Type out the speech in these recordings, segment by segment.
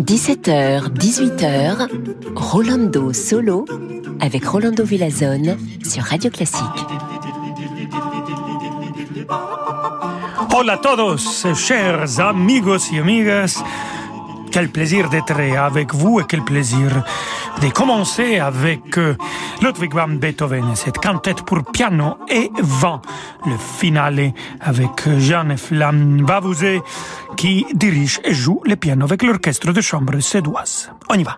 17h, 18h, Rolando Solo avec Rolando Villazón sur Radio Classique. Hola a todos, chers amigos y amigas. Quel plaisir d'être avec vous et quel plaisir de commencer avec Ludwig van Beethoven, cette cantate pour piano et vent, le finale avec Jean-Efflam Bavouzet qui dirige et joue le piano avec l'orchestre de chambre suédoise. On y va.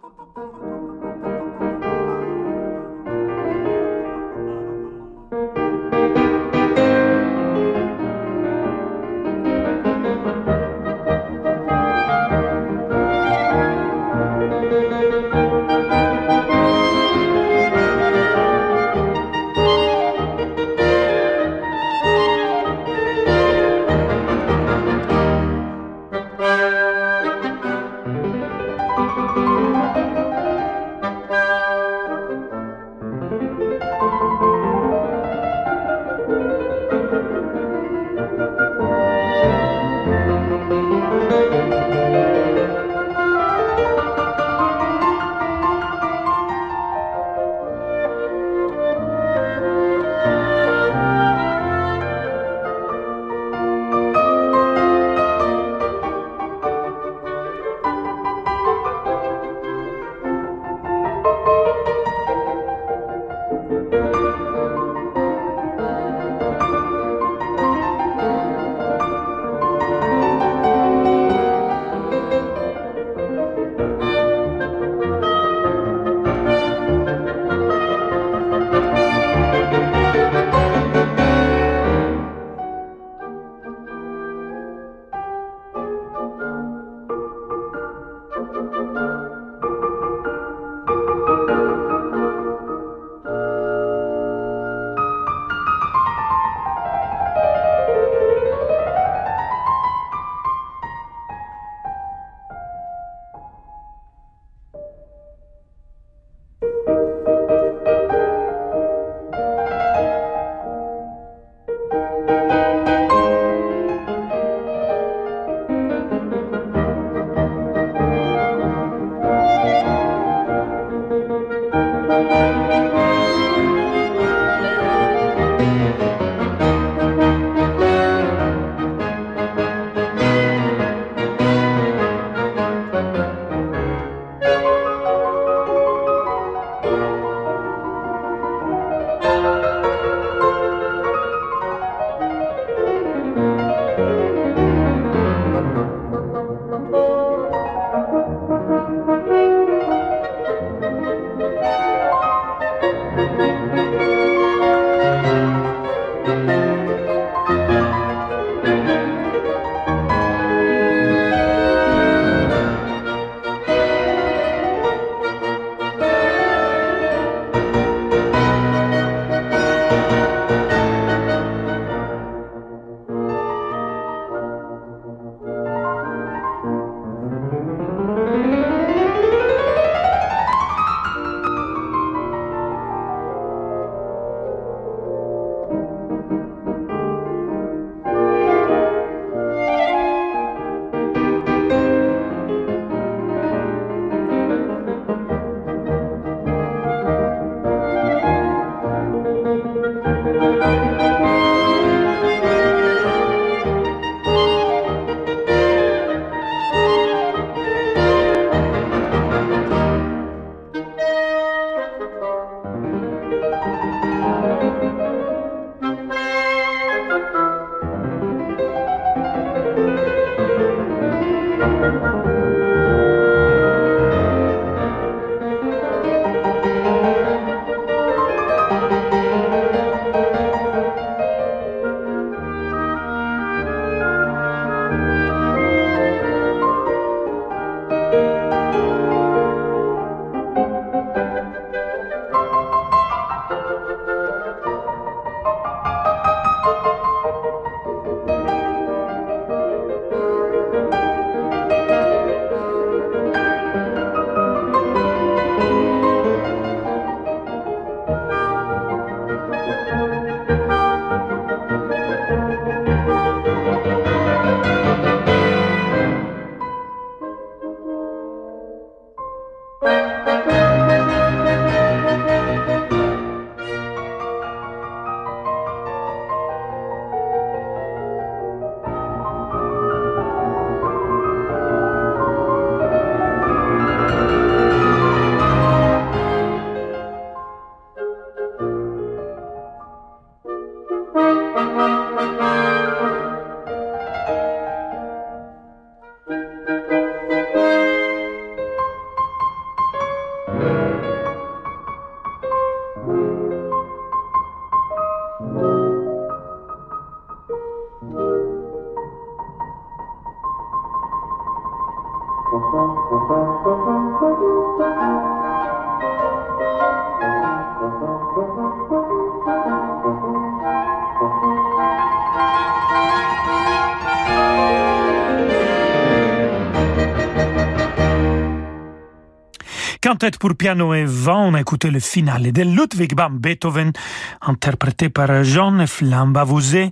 Cantate pour piano et vent, on a écouté le finale de Ludwig van Beethoven, interprété par Jean-Efflam Bavouzet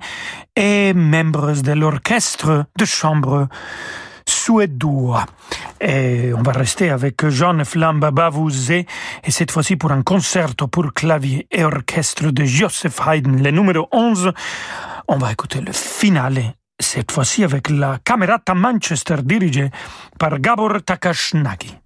et membres de l'orchestre de chambre suédois. Et on va rester avec Jean-Efflam Bavouzet, et cette fois-ci pour un concerto pour clavier et orchestre de Joseph Haydn, le numéro 11. On va écouter le finale, cette fois-ci avec la Camerata Manchester dirigée par Gábor Takács-Nagy.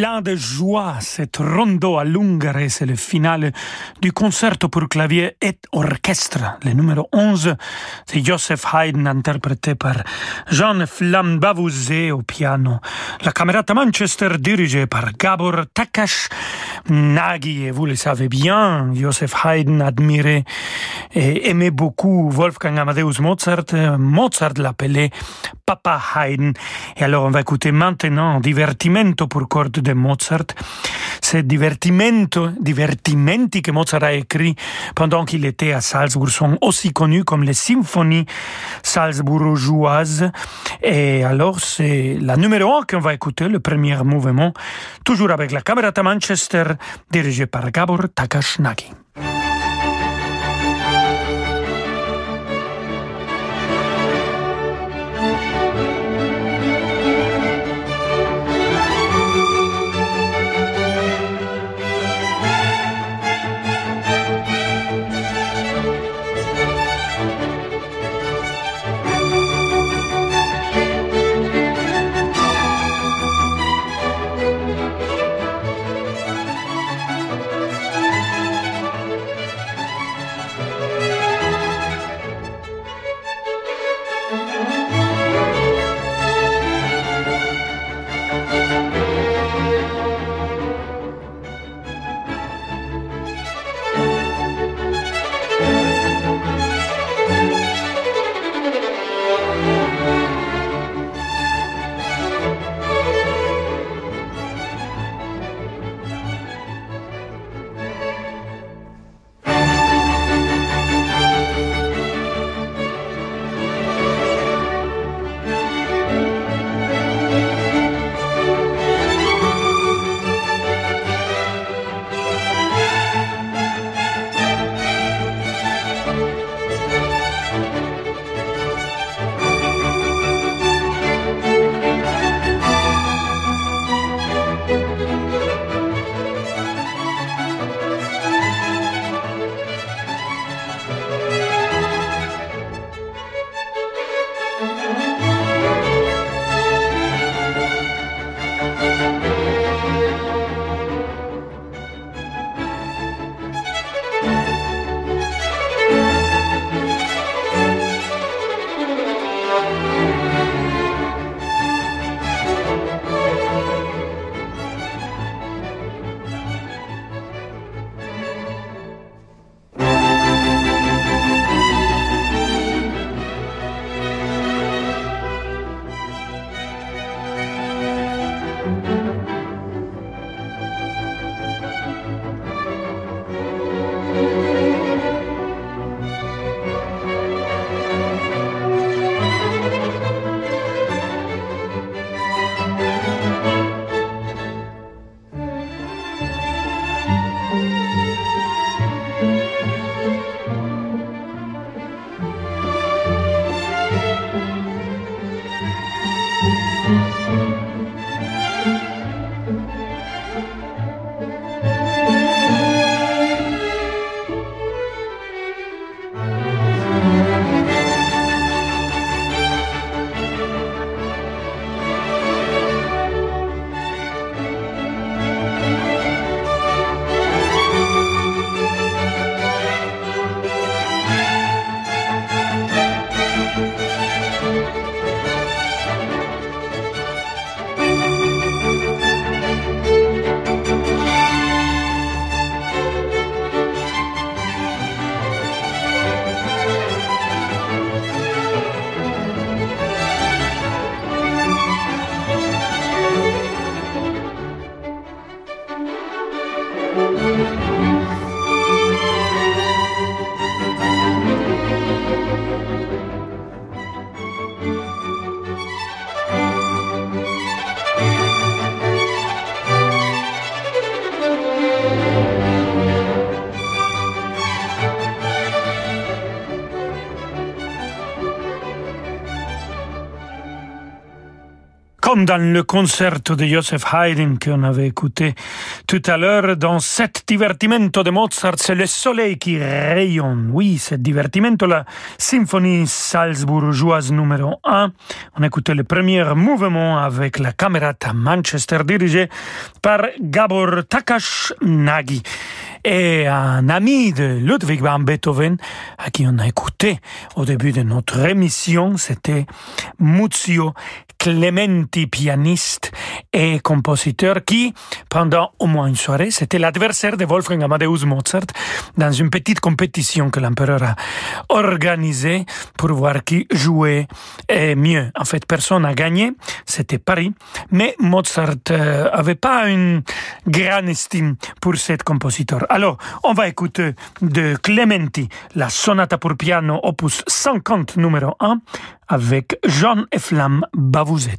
plein de joie, cette rondo à l'Hongrie, c'est le final du concerto pour clavier et orchestre, le numéro 11 de Joseph Haydn, interprété par Jean-Efflam Bavouzet au piano. La Camerata Manchester, dirigée par Gábor Takács-Nagy, et vous le savez bien, Joseph Haydn admirait et aimait beaucoup Wolfgang Amadeus Mozart. Mozart l'appelait Papa Haydn. Et alors on va écouter maintenant Divertimento pour cordes de Mozart. C'est Divertimenti que Mozart a écrit pendant qu'il était à Salzbourg, sont aussi connus comme les symphonies salzbourgeoises. Et alors c'est la numéro 1 qu'on va écouter, le premier mouvement, toujours avec la Camerata Manchester, dirigée par Gábor Takács-Nagy. comme dans le concerto de Joseph Haydn qu'on avait écouté tout à l'heure, dans cet divertimento de Mozart, c'est le soleil qui rayonne. Oui, cet divertimento, la symphonie salzbourgeoise numéro 1. On écoutait le premier mouvement avec la Camerata Manchester dirigée par Gábor Takács-Nagy. Et un ami de Ludwig van Beethoven, à qui on a écouté au début de notre émission, c'était Muzio Clementi, pianiste et compositeur, qui, pendant au moins une soirée, c'était l'adversaire de Wolfgang Amadeus Mozart dans une petite compétition que l'empereur a organisée pour voir qui jouait mieux. En fait, personne n'a gagné, c'était Paris, mais Mozart n'avait pas une grande estime pour cet compositeur. Alors, on va écouter de Clementi la sonate pour piano opus 50 numéro 1 avec Jean-Efflam Bavouzet.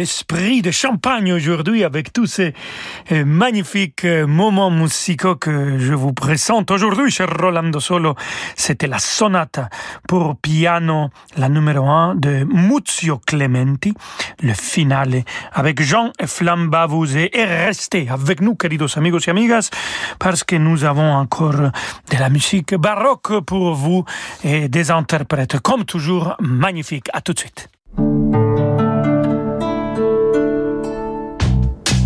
l'esprit de Champagne aujourd'hui avec tous ces magnifiques moments musicaux que je vous présente aujourd'hui chez Rolando Solo. C'était la sonate pour piano, la numéro 1 de Muzio Clementi, le finale avec Jean-Efflam Bavouzet. Et restez avec nous, queridos amigos et amigas, parce que nous avons encore de la musique baroque pour vous et des interprètes, comme toujours, magnifiques. À tout de suite.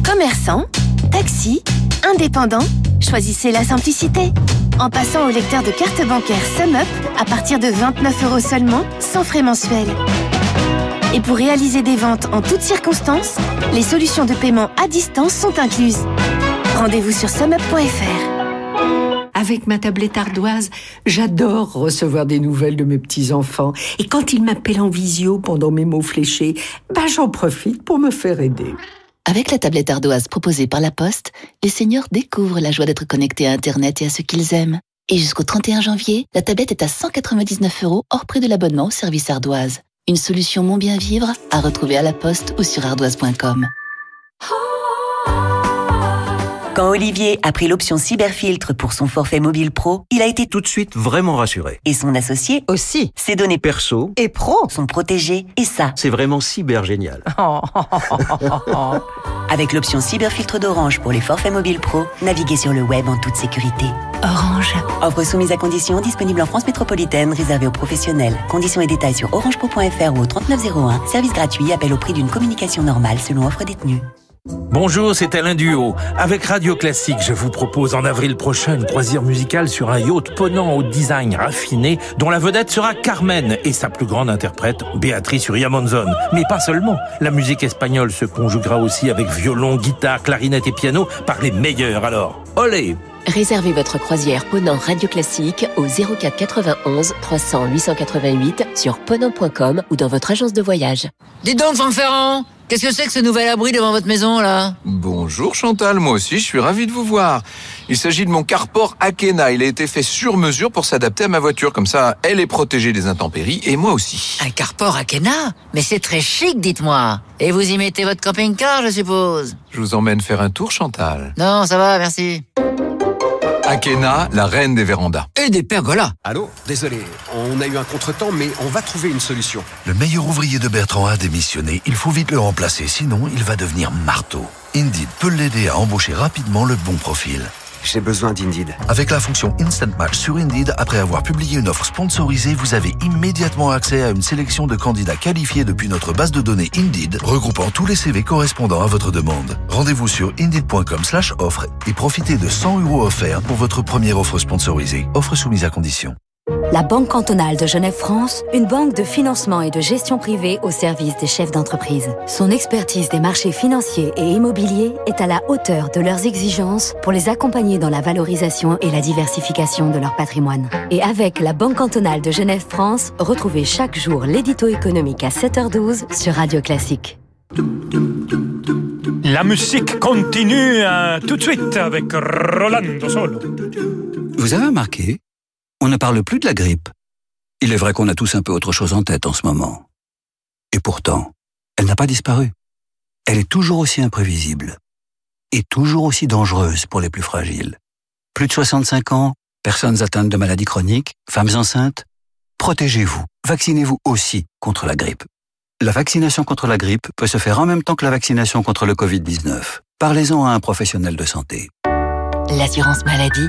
Commerçant, taxi, indépendant, choisissez la simplicité. En passant au lecteur de carte bancaire SumUp, à partir de 29 € seulement, sans frais mensuels. Et pour réaliser des ventes en toutes circonstances, les solutions de paiement à distance sont incluses. Rendez-vous sur sumup.fr. Avec ma tablette ardoise, j'adore recevoir des nouvelles de mes petits-enfants. Et quand ils m'appellent en visio pendant mes mots fléchés, j'en profite pour me faire aider. Avec la tablette ardoise proposée par La Poste, les seniors découvrent la joie d'être connectés à Internet et à ce qu'ils aiment. Et jusqu'au 31 janvier, la tablette est à 199 € hors prix de l'abonnement au service ardoise. Une solution mon bien vivre à retrouver à La Poste ou sur ardoise.com. Quand Olivier a pris l'option cyberfiltre pour son forfait mobile pro, il a été tout de suite vraiment rassuré. Et son associé aussi. Ses données perso et pro sont protégées. Et ça, c'est vraiment cyber génial. Avec l'option cyberfiltre d'Orange pour les forfaits mobile pro, naviguez sur le web en toute sécurité. Orange. Offre soumise à conditions, disponible en France métropolitaine, réservée aux professionnels. Conditions et détails sur orangepro.fr ou au 3901. Service gratuit, appel au prix d'une communication normale selon offre détenue. Bonjour, c'est Alain Duhaut. Avec Radio Classique, je vous propose en avril prochain une croisière musicale sur un yacht ponant au design raffiné, dont la vedette sera Carmen et sa plus grande interprète, Béatrice Uriamonzon. Mais pas seulement. La musique espagnole se conjuguera aussi avec violon, guitare, clarinette et piano par les meilleurs alors. Olé! Réservez votre croisière Ponant Radio Classique au 04 91 300 888 sur ponant.com ou dans votre agence de voyage. Dis donc, Fanferrand, qu'est-ce que c'est que ce nouvel abri devant votre maison, là ? Bonjour Chantal, moi aussi je suis ravi de vous voir. Il s'agit de mon carport Akena. Il a été fait sur mesure pour s'adapter à ma voiture. Comme ça, elle est protégée des intempéries et moi aussi. Un carport Akena ? Mais c'est très chic, dites-moi. Et vous y mettez votre camping-car, je suppose ? Je vous emmène faire un tour, Chantal. Non, ça va, merci. Akena, la reine des vérandas. Et des pergolas. Allô ? Désolé, on a eu un contretemps, mais on va trouver une solution. Le meilleur ouvrier de Bertrand a démissionné. Il faut vite le remplacer, sinon il va devenir marteau. Indeed peut l'aider à embaucher rapidement le bon profil. J'ai besoin d'Indeed. Avec la fonction Instant Match sur Indeed, après avoir publié une offre sponsorisée, vous avez immédiatement accès à une sélection de candidats qualifiés depuis notre base de données Indeed, regroupant tous les CV correspondant à votre demande. Rendez-vous sur indeed.com/offre et profitez de 100 € offerts pour votre première offre sponsorisée. Offre soumise à condition. La Banque cantonale de Genève-France, une banque de financement et de gestion privée au service des chefs d'entreprise. Son expertise des marchés financiers et immobiliers est à la hauteur de leurs exigences pour les accompagner dans la valorisation et la diversification de leur patrimoine. Et avec la Banque cantonale de Genève-France, retrouvez chaque jour l'édito économique à 7h12 sur Radio Classique. La musique continue tout de suite avec Rolando Solo. Vous avez remarqué ? On ne parle plus de la grippe. Il est vrai qu'on a tous un peu autre chose en tête en ce moment. Et pourtant, elle n'a pas disparu. Elle est toujours aussi imprévisible. Et toujours aussi dangereuse pour les plus fragiles. Plus de 65 ans, personnes atteintes de maladies chroniques, femmes enceintes. Protégez-vous, vaccinez-vous aussi contre la grippe. La vaccination contre la grippe peut se faire en même temps que la vaccination contre le Covid-19. Parlez-en à un professionnel de santé. L'assurance maladie.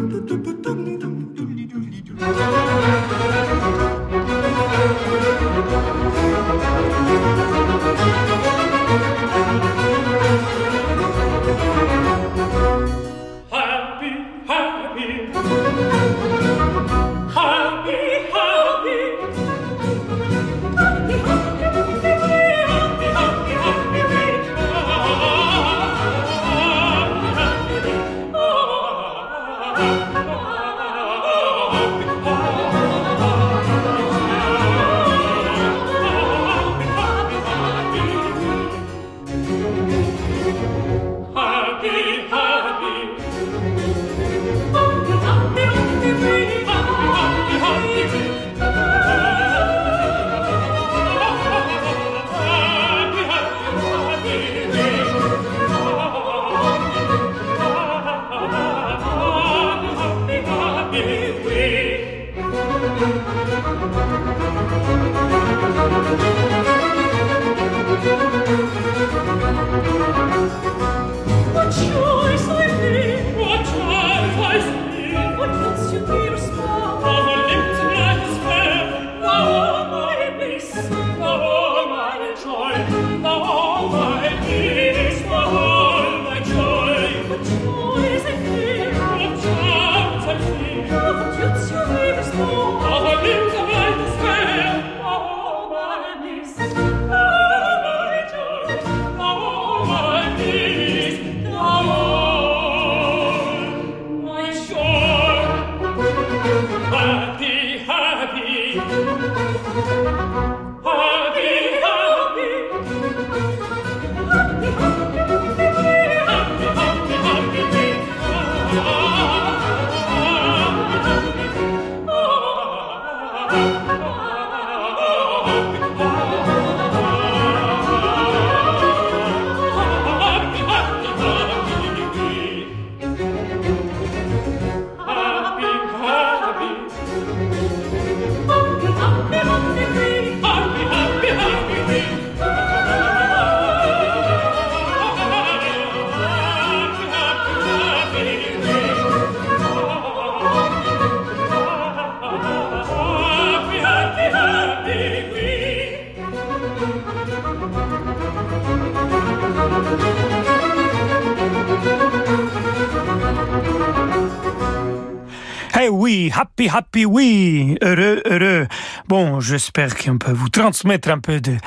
Happy, happy, oui, heureux, heureux. Bon, j'espère qu'on peut vous transmettre un peu de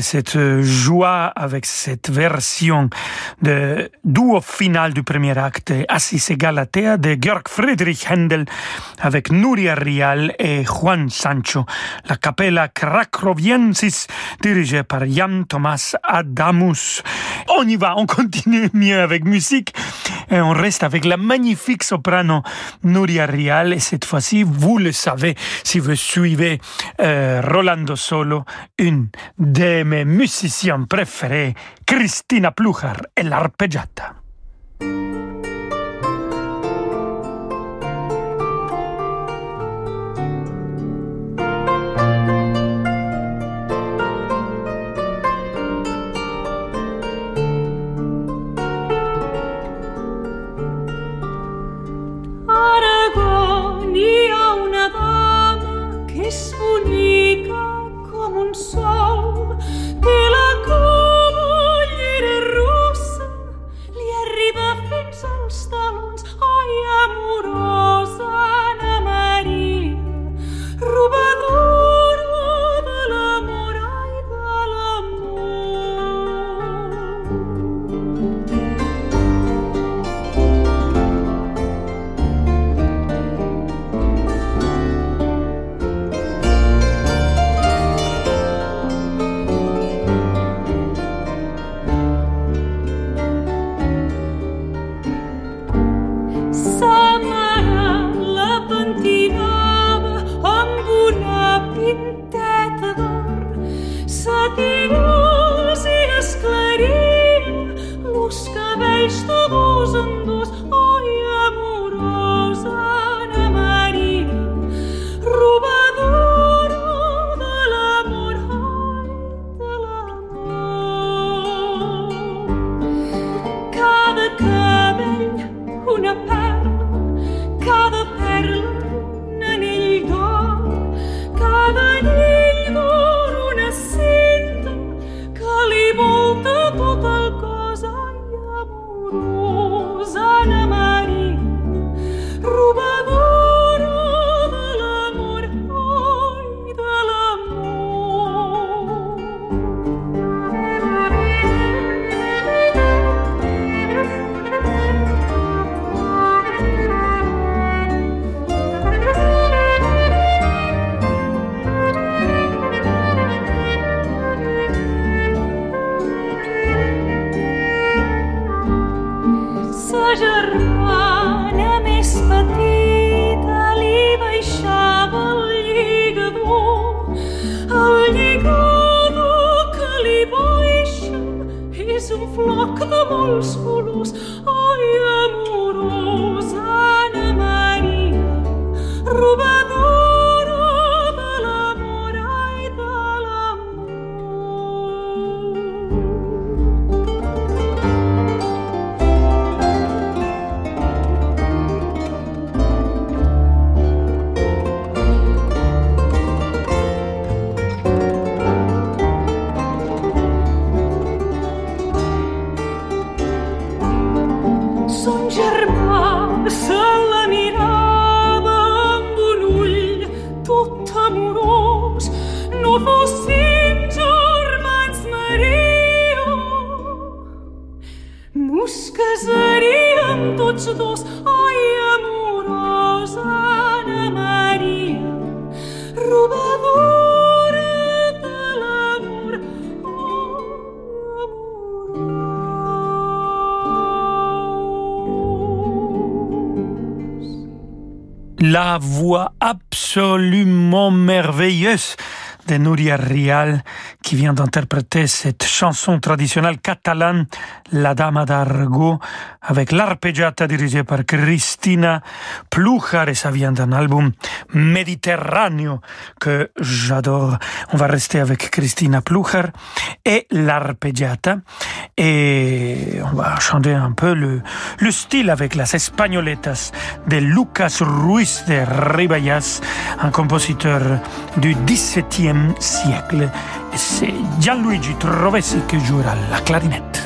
cette joie avec cette version de duo final du premier acte, Assis et Galatea, de Georg Friedrich Händel, avec Nuria Rial et Juan Sancho, la cappella Cracoviensis, dirigée par Jan Thomas Adamus. On y va, on continue mieux avec musique, et on reste avec la magnifique soprano Nuria Rial, et cette fois-ci, vous le savez, si vous suivez Rolando Solo, une de mes musiciens préférées, Cristina Pluhar et l'arpeggiata. Son germà se la mirava la voix absolument merveilleuse de Nuria Rial qui vient d'interpréter cette chanson traditionnelle catalane, La Dama d'Argot, avec l'arpeggiata dirigée par Cristina Pluhar, et ça vient d'un album Méditerraneo que j'adore. On va rester avec Cristina Pluhar et l'arpeggiata, et on va changer un peu le style avec las Españoletas de Lucas Ruiz de Ribayaz, un compositeur du XVIIe siècle. C'est Gianluigi Trovesi qui jouera la clarinette.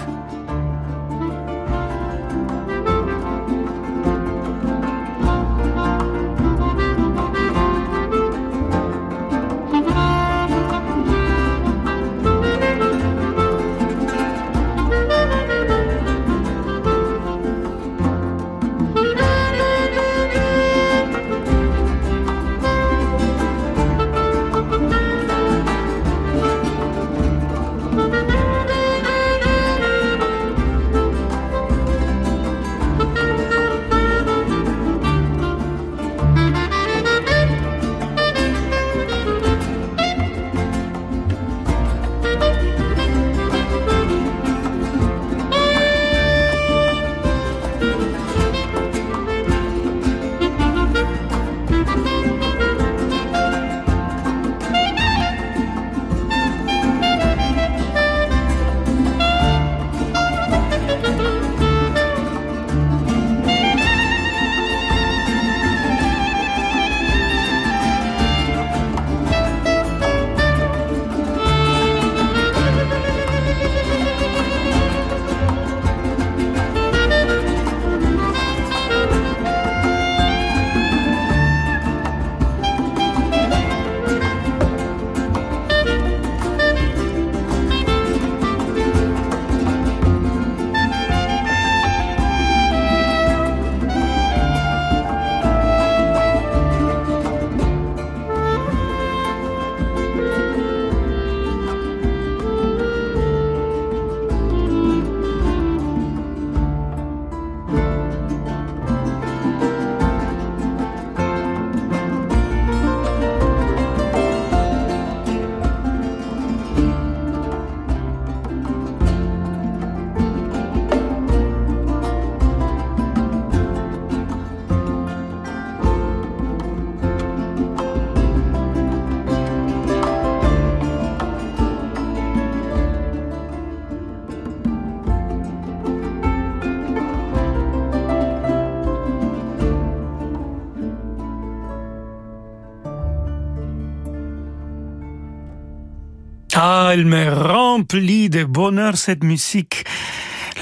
Elle me remplit de bonheur, cette musique.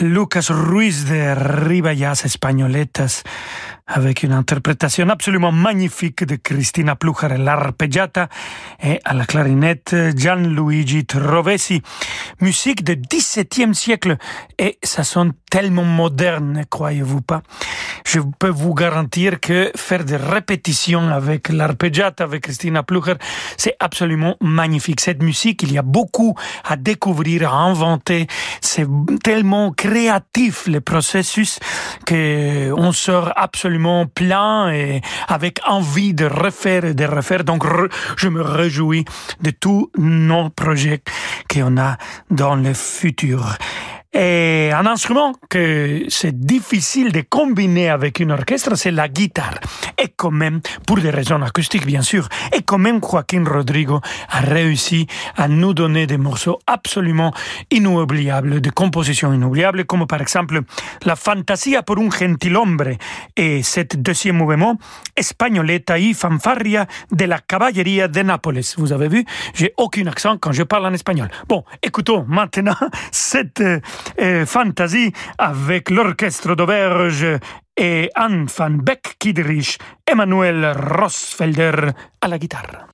Lucas Ruiz de Ribayaz, Españoletas, avec une interprétation absolument magnifique de Cristina Pluhar, l'arpeggiata, et à la clarinette Gianluigi Trovesi. Musique du XVIIe siècle, et ça sonne tellement moderne, ne croyez-vous pas? Je peux vous garantir que faire des répétitions avec l'arpeggiata, avec Cristina Pluhar, c'est absolument magnifique. Cette musique, il y a beaucoup à découvrir, à inventer. C'est tellement créatif, le processus, qu'on sort absolument plein et avec envie de refaire et de refaire. Donc, je me réjouis de tous nos projets qu'on a dans le futur. Et un instrument que c'est difficile de combiner avec un orchestre, c'est la guitare. Et quand même, pour des raisons acoustiques bien sûr, et quand même Joaquin Rodrigo a réussi à nous donner des morceaux absolument inoubliables, des compositions inoubliables, comme par exemple La Fantasia por un Gentilhombre, et cet deuxième mouvement, Espagnoletta y Fanfarria de la Caballeria de Nápoles. Vous avez vu, j'ai aucun accent quand je parle en espagnol. Bon, écoutons maintenant cette Fantasie avec l'Orchestre d'Auvergne et Ivan Beck qui dirige, Emmanuel Rosfelder à la guitare.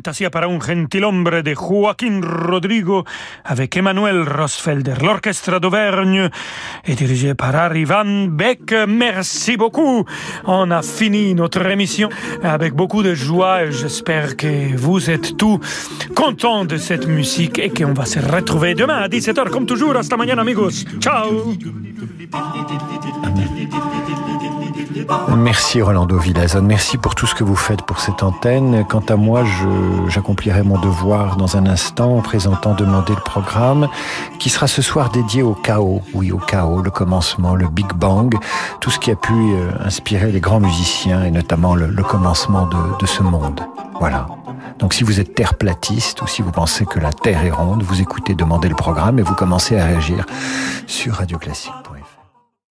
Fantasía para un gentilhombre de Joaquin Rodrigo avec Emmanuel Rosfelder. L'Orchestre d'Auvergne est dirigé par Ivan Beck. Merci beaucoup. On a fini notre émission avec beaucoup de joie. J'espère que vous êtes tous contents de cette musique et qu'on va se retrouver demain à 17h comme toujours. Hasta mañana, amigos. Ciao. Merci Rolando Villazón, merci pour tout ce que vous faites pour cette antenne. Quant à moi, j'accomplirai mon devoir dans un instant en présentant Demander le programme qui sera ce soir dédié au chaos. Oui, au chaos, le commencement, le Big Bang, tout ce qui a pu inspirer les grands musiciens et notamment le commencement de ce monde. Voilà. Donc si vous êtes terre-platiste ou si vous pensez que la Terre est ronde, vous écoutez Demander le programme et vous commencez à réagir sur Radio Classique.